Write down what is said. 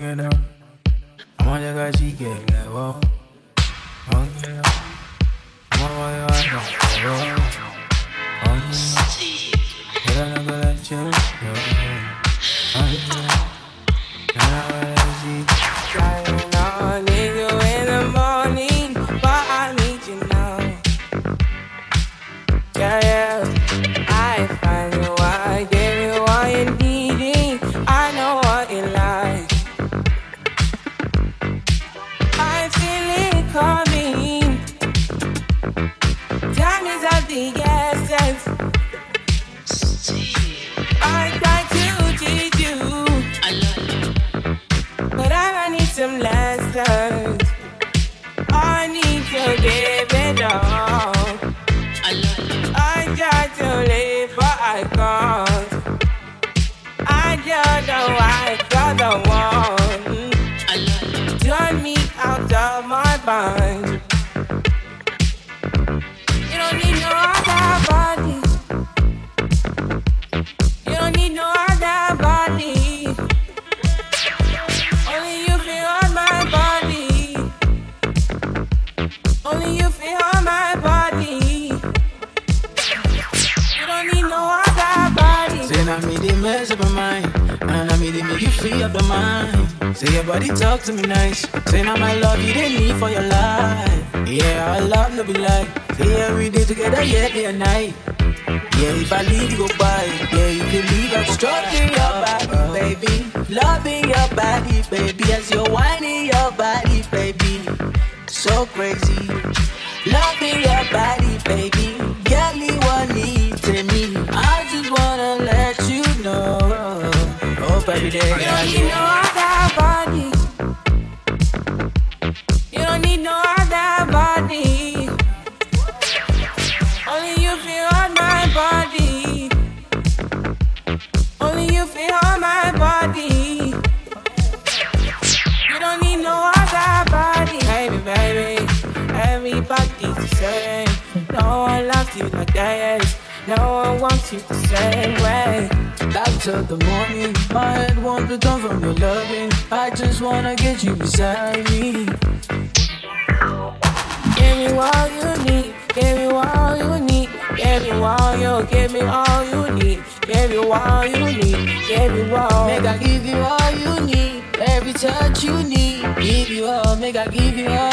Hanging out. I'm on your guy, she getting that low. Hanging out. I need you in the morning, but I need you now. Yeah, I find you, I give you all you're needing. I know what you like. I feel it coming. Time is of the essence. I try to teach you, but I need some lessons. I need to give it all. I try to live, but I can't. I don't know why you're the one. Turn me out of my mind. You don't need no other body. You don't need no other body. Only you feel on my body. Only you feel on my body. You don't need no other body. Say not me the mess of my mind, and I me the make you free of the mind. Say your body talk to me nice. Say not my love you didn't need for your life. Yeah, our love no be like. Say every day together, yeah, day and night. Yeah, if I leave, you go by. Yeah, you can leave, I'm stroking your body, baby. Loving your body, baby. As you're whining your body, baby. So crazy. Loving your body, baby. Girl, you want me to me. I just wanna let you know. Oh, baby, there you go. You don't need no other body. You don't need no other body. Only you feel on my body. You don't need no other body. Baby, baby, everybody's the same. No one loves you like this. No one wants you the same way. Back till the morning, my head won't return from your loving. I just wanna get you beside me. Give me all you need, give me all you need. Give me all you, give me all you need. Give you all you need, give you all. Make I give you all you need. Every touch you need, give you all. Make I give you all.